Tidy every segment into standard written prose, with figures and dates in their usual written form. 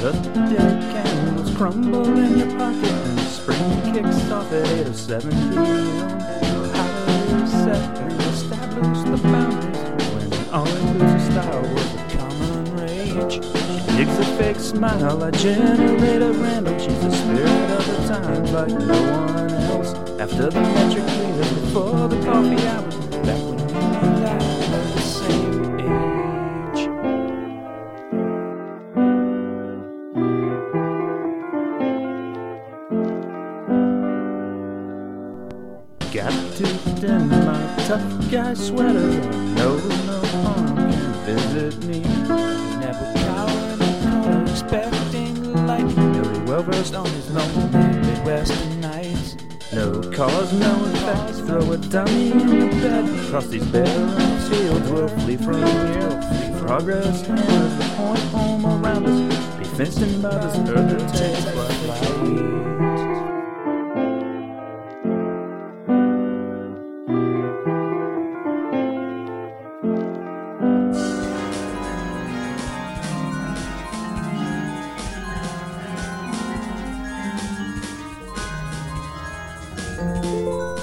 The dead candles crumble in your pocket and spring kicks off at 8:07 p.m. How do you set and establish the boundaries when all it is a star with a common rage? She digs a fake smile, I generate at random. She's the spirit of the times like no one else. After the metric leader, before the coffee hour, back when you and I were the same age. Got to in my tough guy sweater. No harm can visit me. Never cower in the corner, expecting light. Very well versed on his lonely Midwestern nights. No cause, no effect. Throw a dummy in your bed. Cross these barren fields, we'll flee from here. Flee progress enters the point home around us. Be fenced by this earth that takes what light.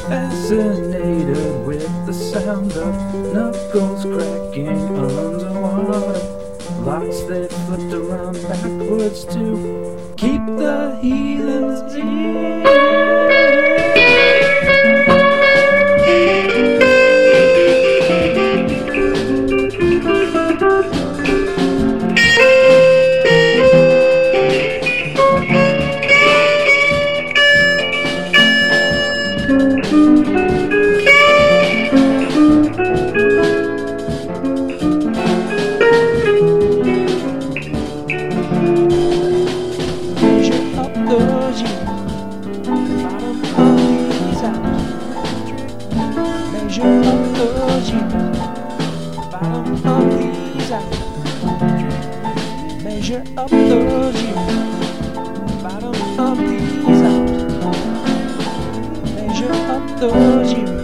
Fascinated with the sound of knuckles cracking underwater, locks they flipped around backwards to keep the heathens measure up the G, bottom of these out. Measure up the G.